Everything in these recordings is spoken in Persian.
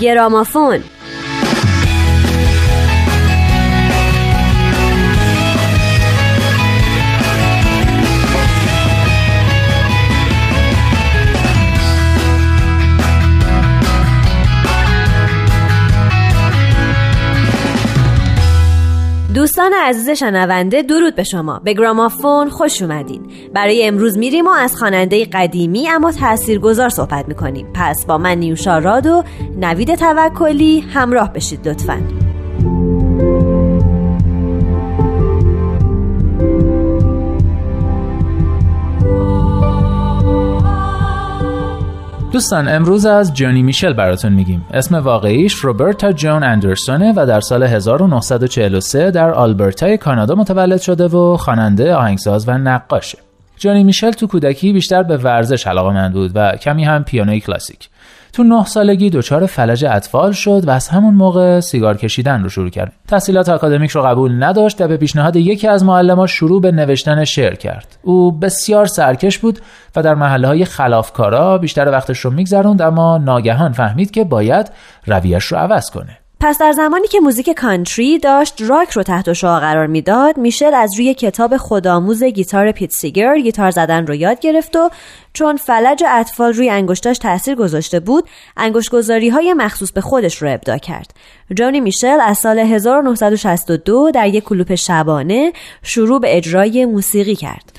گرامافون. دوستان عزیز شنونده، درود به شما. به گرامافون خوش اومدین. برای امروز میریم و از خواننده قدیمی اما تاثیرگذار صحبت میکنیم. پس با من نیوشا راد و نوید توکلی همراه بشید لطفاً. دوستان، امروز از جونی میشل براتون میگیم. اسم واقعیش روبرتا جون اندرسونه و در سال 1943 در آلبرتا کانادا متولد شده و خواننده، آهنگساز و نقاشه. جونی میشل تو کودکی بیشتر به ورزش علاقه‌مند بود و کمی هم پیانوی کلاسیک. تو 9 سالگی دچار فلج اطفال شد و از همون موقع سیگار کشیدن رو شروع کرد. تحصیلات آکادمیک رو قبول نداشت و به پیشنهاد یکی از معلماش شروع به نوشتن شعر کرد. او بسیار سرکش بود و در محله‌های خلافکارا بیشتر وقتش رو می‌گذروند، اما ناگهان فهمید که باید رویش رو عوض کنه. پس در زمانی که موزیک کانتری داشت راک رو تحت شعاع قرار میداد، میشل از روی کتاب خودآموز گیتار پیت سیگر گیتار زدن رو یاد گرفت و چون فلج اطفال روی انگشتاش تاثیر گذاشته بود، انگشت‌گذاری‌های مخصوص به خودش رو ابداع کرد. جونی میشل از سال 1962 در یک کلوپ شبانه شروع به اجرای موسیقی کرد.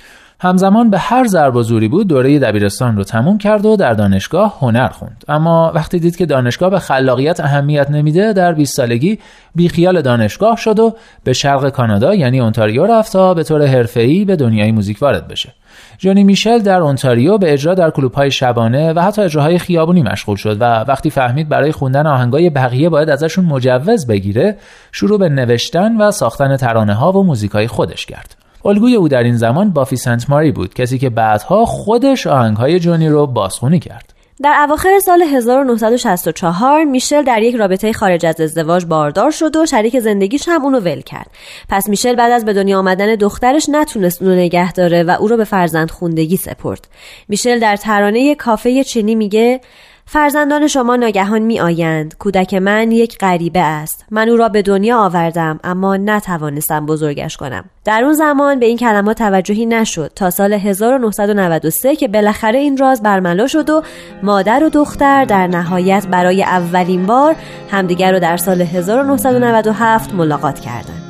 همزمان به هر ضرب و زوری بود دوره دبیرستان رو تموم کرد و در دانشگاه هنر خوند. اما وقتی دید که دانشگاه به خلاقیت اهمیت نمیده، در 20 سالگی بیخیال دانشگاه شد و به شرق کانادا یعنی اونتاریو رفت تا به طور حرفه‌ای به دنیای موزیک وارد بشه. جونی میشل در اونتاریو به اجرا در کلوب‌های شبانه و حتی اجراهای خیابونی مشغول شد و وقتی فهمید برای خوندن آهنگای بقیه باید ازشون مجوز بگیره، شروع به نوشتن و ساختن ترانه‌ها و موزیکای خودش کرد. الگوی او در این زمان بافی سنت ماری بود، کسی که بعدها خودش آهنگ‌های جونی رو بازخوانی کرد. در اواخر سال 1964 میشل در یک رابطه خارج از ازدواج باردار شد و شریک زندگیش هم اونو ول کرد. پس میشل بعد از به دنیا آمدن دخترش نتونست اونو نگه داره و او رو به فرزندخواندگی سپرد. میشل در ترانه کافه چینی میگه: فرزندان شما ناگهان می آیند، کودک من یک غریبه است، من او را به دنیا آوردم اما نتوانستم بزرگش کنم. در اون زمان به این کلمات توجهی نشد تا سال 1993 که بالاخره این راز برملا شد و مادر و دختر در نهایت برای اولین بار همدیگر رو در سال 1997 ملاقات کردند.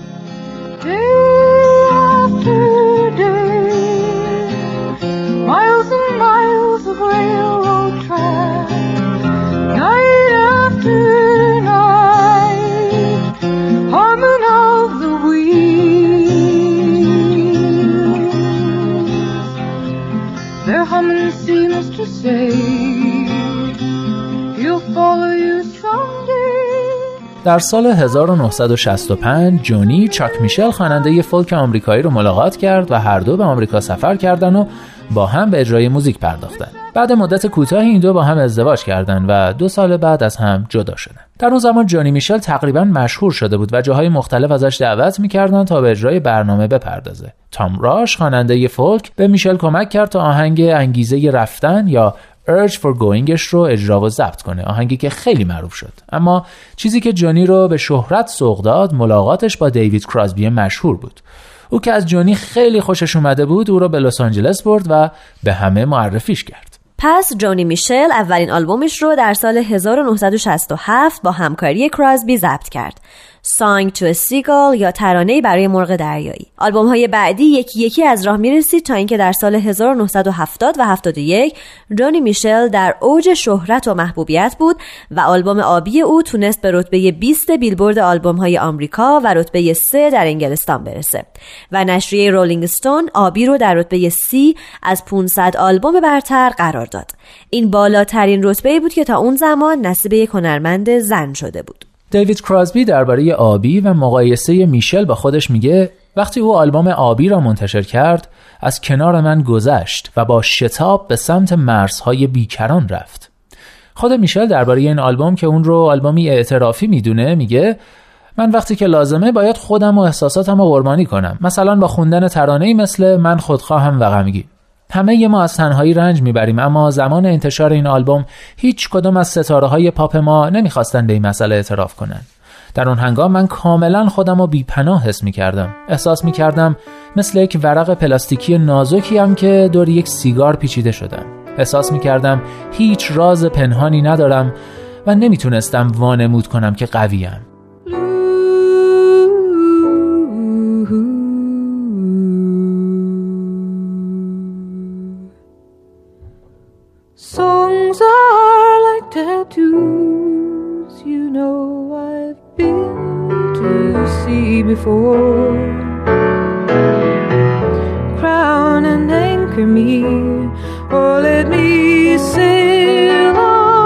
در سال 1965 جونی چاک میشل خواننده ی فولک آمریکایی رو ملاقات کرد و هر دو به آمریکا سفر کردند و با هم به اجرای موزیک پرداختند. بعد مدت کوتاهی این دو با هم ازدواج کردند و 2 سال بعد از هم جدا شدند. در اون زمان جونی میشل تقریبا مشهور شده بود و جاهای مختلف ازش دعوت می‌کردند تا به اجرای برنامه بپردازه. تام راش خواننده ی فولک به میشل کمک کرد تا آهنگ انگیزه ی رفتن یا Urge for Goingش رو اجرا و ضبط کنه، آهنگی که خیلی معروف شد. اما چیزی که جونی رو به شهرت سوق داد ملاقاتش با دیوید کراسبی مشهور بود. او که از جونی خیلی خوشش اومده بود، او رو به لس آنجلس برد و به همه معرفیش کرد. پس جونی میشل اولین آلبومش رو در سال 1967 با همکاری کراسبی ضبط کرد، Song to a Seagull یا ترانه‌ای برای مرغ دریایی. آلبوم‌های بعدی یکی یکی از راه می‌رسید تا اینکه در سال 1970 و 71 جونی میشل در اوج شهرت و محبوبیت بود و آلبوم آبی او تونست به رتبه 20 بیلبورد آلبوم‌های آمریکا و رتبه 3 در انگلستان برسه و نشریه رولینگ استون آبی رو در رتبه 30 از 500 آلبوم برتر قرار داد. این بالاترین رتبه‌ای بود که تا اون زمان نصیب یک هنرمند زن شده بود. دیوید کراسبی درباره آبی و مقایسه میشل با خودش میگه: وقتی او آلبوم آبی را منتشر کرد، از کنار من گذشت و با شتاب به سمت مرزهای بیکران رفت. خود میشل درباره این آلبوم که اون رو آلبومی اعترافی میدونه میگه: من وقتی که لازمه باید خودم و احساساتم رو قربانی کنم، مثلا با خوندن ترانه‌ای مثل من خودخواهم و غمگین. همه ما از تنهایی رنج میبریم، اما زمان انتشار این آلبوم هیچ کدوم از ستاره‌های پاپ ما نمیخواستن به این مسئله اعتراف کنن. در اون هنگام من کاملا خودم رو بیپناه حس میکردم. احساس میکردم مثل یک ورق پلاستیکی نازکیم که دور یک سیگار پیچیده شدم. احساس میکردم هیچ راز پنهانی ندارم و نمیتونستم وانمود کنم که قویم. Songs are like tattoos, you know I've been to sea before. Crown and anchor me, or let me sail away.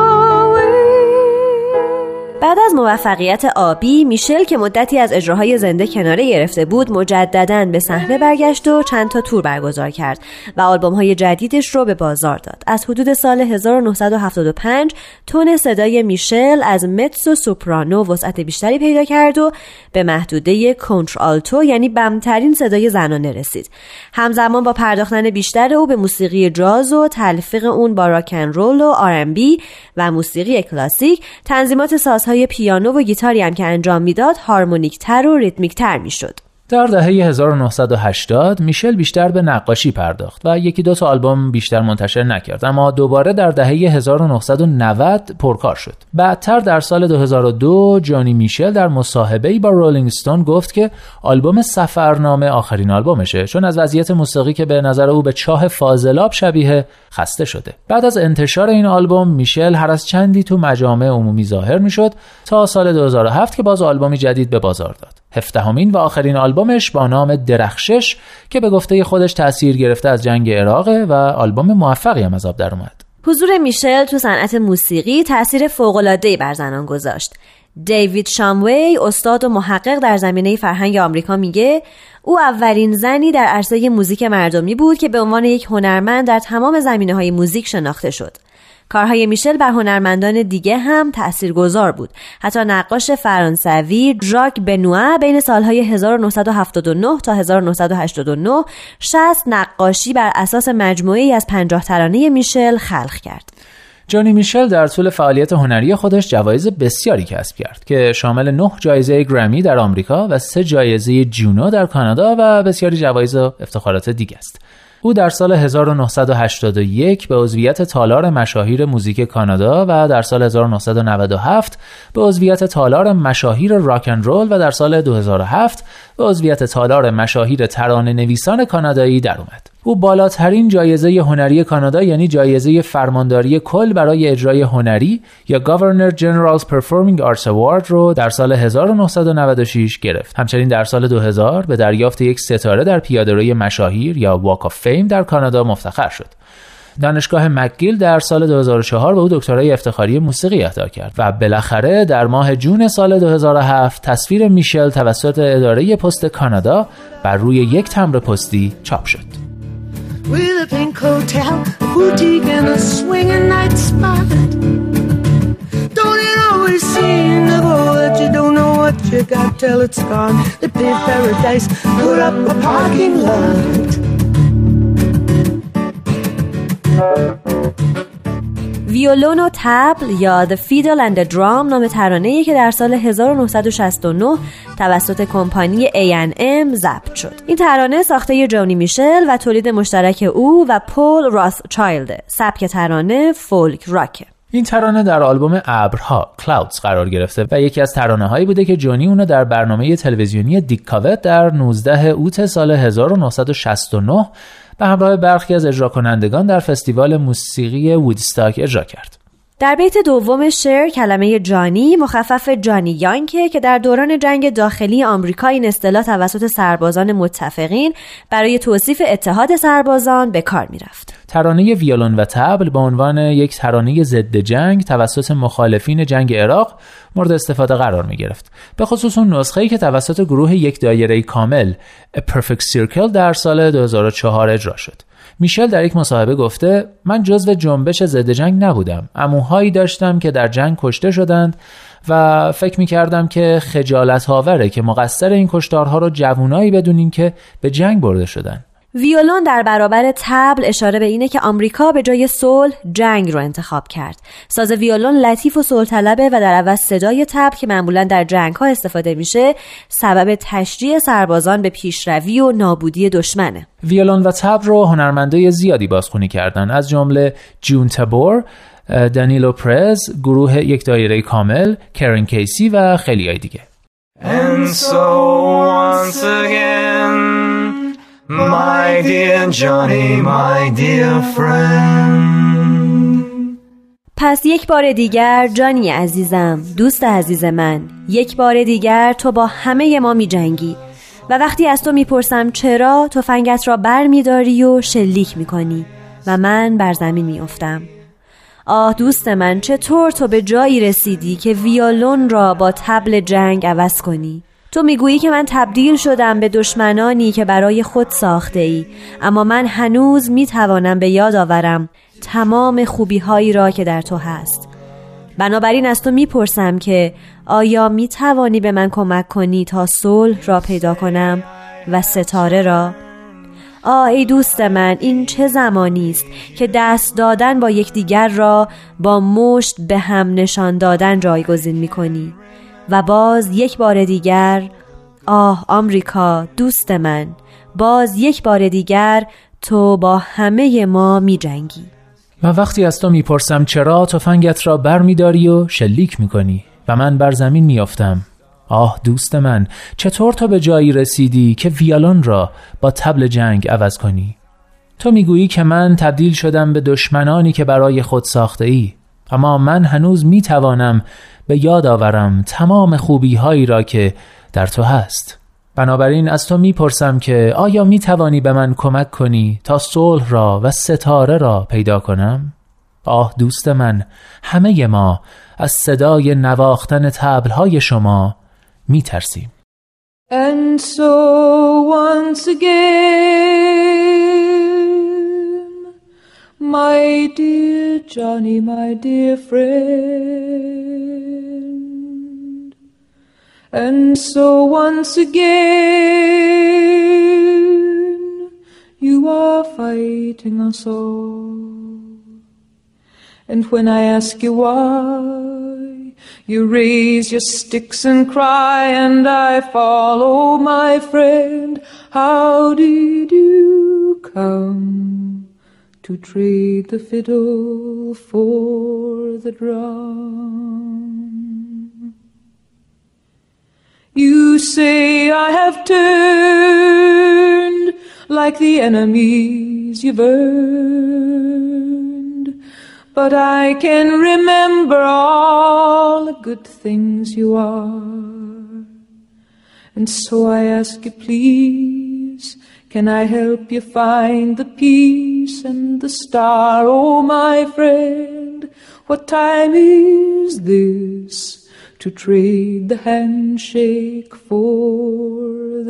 بعد از موفقیت آبی، میشل که مدتی از اجراهای زنده کناره گرفته بود مجدداً به صحنه برگشت و چند تا تور برگزار کرد و آلبوم‌های جدیدش رو به بازار داد. از حدود سال 1975 تون صدای میشل از متسو سوپرانو وسعت بیشتری پیدا کرد و به محدوده کنترالتو یعنی بمترین صدای زنانه رسید. همزمان با پرداختن بیشتر او به موسیقی جاز و تلفیق اون با راکن رول و آرنبی و موسیقی کلاسیک، تنظیمات سازهای پیانو و گیتاری هم که انجام میداد هارمونیک‌تر و ریتمیک‌تر میشد. در دهه 1980 میشل بیشتر به نقاشی پرداخت و یکی دو تا آلبوم بیشتر منتشر نکرد، اما دوباره در دهه 1990 پرکار شد. بعدتر در سال 2002 جانی میشل در مصاحبه‌ای با رولینگ استون گفت که آلبوم سفرنامه آخرین آلبومشه، چون از وضعیت موسیقی که به نظر او به چاه فاضلاب شبیه خسته شده. بعد از انتشار این آلبوم میشل هر از چندی تو مجامع عمومی ظاهر میشد تا سال 2007 که باز آلبومی جدید به بازار داد. 17مین و آخرین آلبومش با نام درخشش که به گفته خودش تأثیر گرفته از جنگ عراق و آلبوم موفقی هم از آب در اومد. حضور میشل تو صنعت موسیقی تأثیر فوق‌العاده‌ای بر زنان گذاشت. دیوید شاموی، استاد و محقق در زمینه فرهنگ آمریکا، میگه او اولین زنی در عرصه موزیک مردمی بود که به عنوان یک هنرمند در تمام زمینه‌های موزیک شناخته شد. کارهای میشل بر هنرمندان دیگه هم تأثیرگذار بود. حتی نقاش فرانسوی ژاک بنوا بین سالهای 1979 تا 1989 60 نقاشی بر اساس مجموعه‌ای از 50 ترانه میشل خلق کرد. جانی میشل در طول فعالیت هنری خودش جوایز بسیاری کسب کرد که شامل 9 جایزه گرمی در آمریکا و 3 جایزه جونو در کانادا و بسیاری جوایز و افتخارات دیگه است. او در سال 1981 به عضویت تالار مشاهیر موزیک کانادا و در سال 1997 به عضویت تالار مشاهیر راک اند رول و در سال 2007 به عضویت تالار مشاهیر ترانه‌نویسان کانادایی درآمد. او بالاترین جایزه هنری کانادا یعنی جایزه فرمانداری کل برای اجرای هنری یا Governor General's Performing Arts Award رو در سال 1996 گرفت. همچنین در سال 2000 به دریافت یک ستاره در پیاده‌روی مشاهیر یا Walk of Fame در کانادا مفتخر شد. دانشگاه مکگیل در سال 2004 به او دکترای افتخاری موسیقی اهدا کرد و بالاخره در ماه جون سال 2007 تصویر میشل توسط اداره پست کانادا بر روی یک تمبر پستی چاپ شد. With a pink hotel, a boutique and a swinging night spot. Don't it always seem to go that you don't know what you got till it's gone? They paved paradise, put up a parking lot. ویولون و طبل یا The Fiddle and the Drum نام ترانه‌ای که در سال 1969 توسط کمپانی A&M ضبط شد. این ترانه ساخته جونی میشل و تولید مشترک او و پول راس چایلد. سبک ترانه فولک راک. این ترانه در آلبوم ابرها Clouds قرار گرفته و یکی از ترانه‌هایی بوده که جونی اونو در برنامه تلویزیونی دیکاوت در 19 اوت سال 1969 به همراه برخی از اجرا کنندگان در فستیوال موسیقی وودستاک اجرا کرد. در بیت دوم شعر کلمه جانی مخفف جانی یانکه که در دوران جنگ داخلی آمریکا این اصطلاح توسط سربازان متفقین برای توصیف اتحاد سربازان به کار می‌رفت. ترانه ویولون و طبل به عنوان یک ترانه ضد جنگ توسط مخالفین جنگ عراق مورد استفاده قرار می گرفت. به خصوص اون نسخه‌ای که توسط گروه یک دایره کامل A Perfect Circle در سال 2004 اجرا شد. میشل در یک مصاحبه گفته من جزو جنبش ضد جنگ نبودم، عموهایی داشتم که در جنگ کشته شدند و فکر می‌کردم که خجالت آوره که مقصر این کشتارها رو جوونایی بدونیم که به جنگ برده شدند. ویولون در برابر طبل اشاره به اینه که آمریکا به جای صلح جنگ رو انتخاب کرد. ساز ویولون لطیف و صلح‌طلبه و در عوض صدای طبل که معمولاً در جنگ‌ها استفاده میشه سبب تشجیع سربازان به پیشروی و نابودی دشمنه. ویولون و طبل رو هنرمندای زیادی بازخوانی کردن، از جمله جون تابور، دانیلو پرز، گروه یک دایره کامل، کرن کیسی و خیلی‌های دیگه. And so once again, my dear Johnny, my dear friend. پس یک بار دیگر جانی عزیزم، دوست عزیز من، یک بار دیگر تو با همه ما می جنگی و وقتی از تو می پرسم چرا، تفنگت را بر می داری و شلیک می کنی و من بر زمین می افتم. آه دوست من، چطور تو به جایی رسیدی که ویولون را با طبل جنگ عوض کنی؟ تو میگویی که من تبدیل شدم به دشمنانی که برای خود ساخته ای، اما من هنوز میتوانم به یاد آورم تمام خوبی هایی را که در تو هست. بنابراین از تو میپرسم که آیا میتوانی به من کمک کنی تا صلح را پیدا کنم و ستاره را؟ آه ای دوست من، این چه زمانی است که دست دادن با یکدیگر را با مشت به هم نشان دادن جایگزین می‌کنی و باز یک بار دیگر آه آمریکا دوست من، باز یک بار دیگر تو با همه ما می‌جنگی. و وقتی از تو می‌پرسم چرا، تفنگت را برمی‌داری و شلیک می‌کنی و من بر زمین می‌افتم. آه دوست من، چطور تو به جایی رسیدی که ویولون را با طبل جنگ عوض کنی؟ تو میگویی که من تبدیل شدم به دشمنانی که برای خود ساخته ای، اما من هنوز میتوانم به یاد آورم تمام خوبی هایی را که در تو هست. بنابراین از تو میپرسم که آیا میتوانی به من کمک کنی تا صلح را و ستاره را پیدا کنم؟ آه دوست من، همه ما از صدای نواختن طبل های شما میترسیم. And so once again, my dear Johnny, my dear friend. And so once again, you are fighting us all. And when I ask you why, you raise your sticks and cry, and I follow, my friend. How did you come to trade the fiddle for the drum? You say I have turned like the enemies you've earned. But I can remember all the good things you are. And so I ask you, please, can I help you find the peace and the star? Oh, my friend, what time is this to trade the handshake for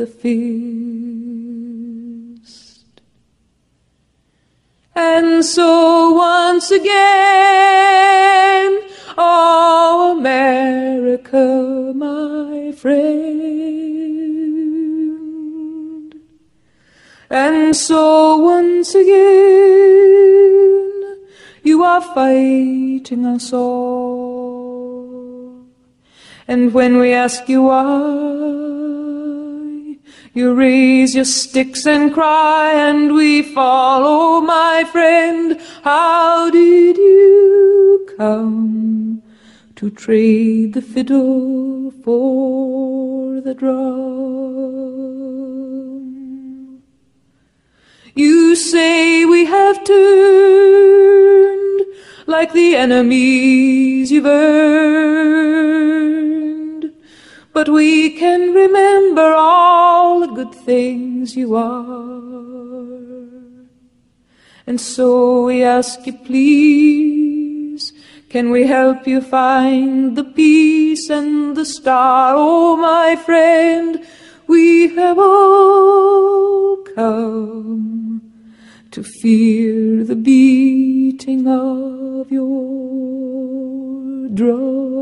the fist? And so once again, oh America, my friend. And so once again, you are fighting us all. And when we ask you why, you raise your sticks and cry, and we follow, my friend. How did you come to trade the fiddle for the drum? You say we have turned like the enemies you've earned, but we can remember all the good things you are. And so we ask you, please, can we help you find the peace and the star? Oh, my friend, we have all come to fear the beating of your drum.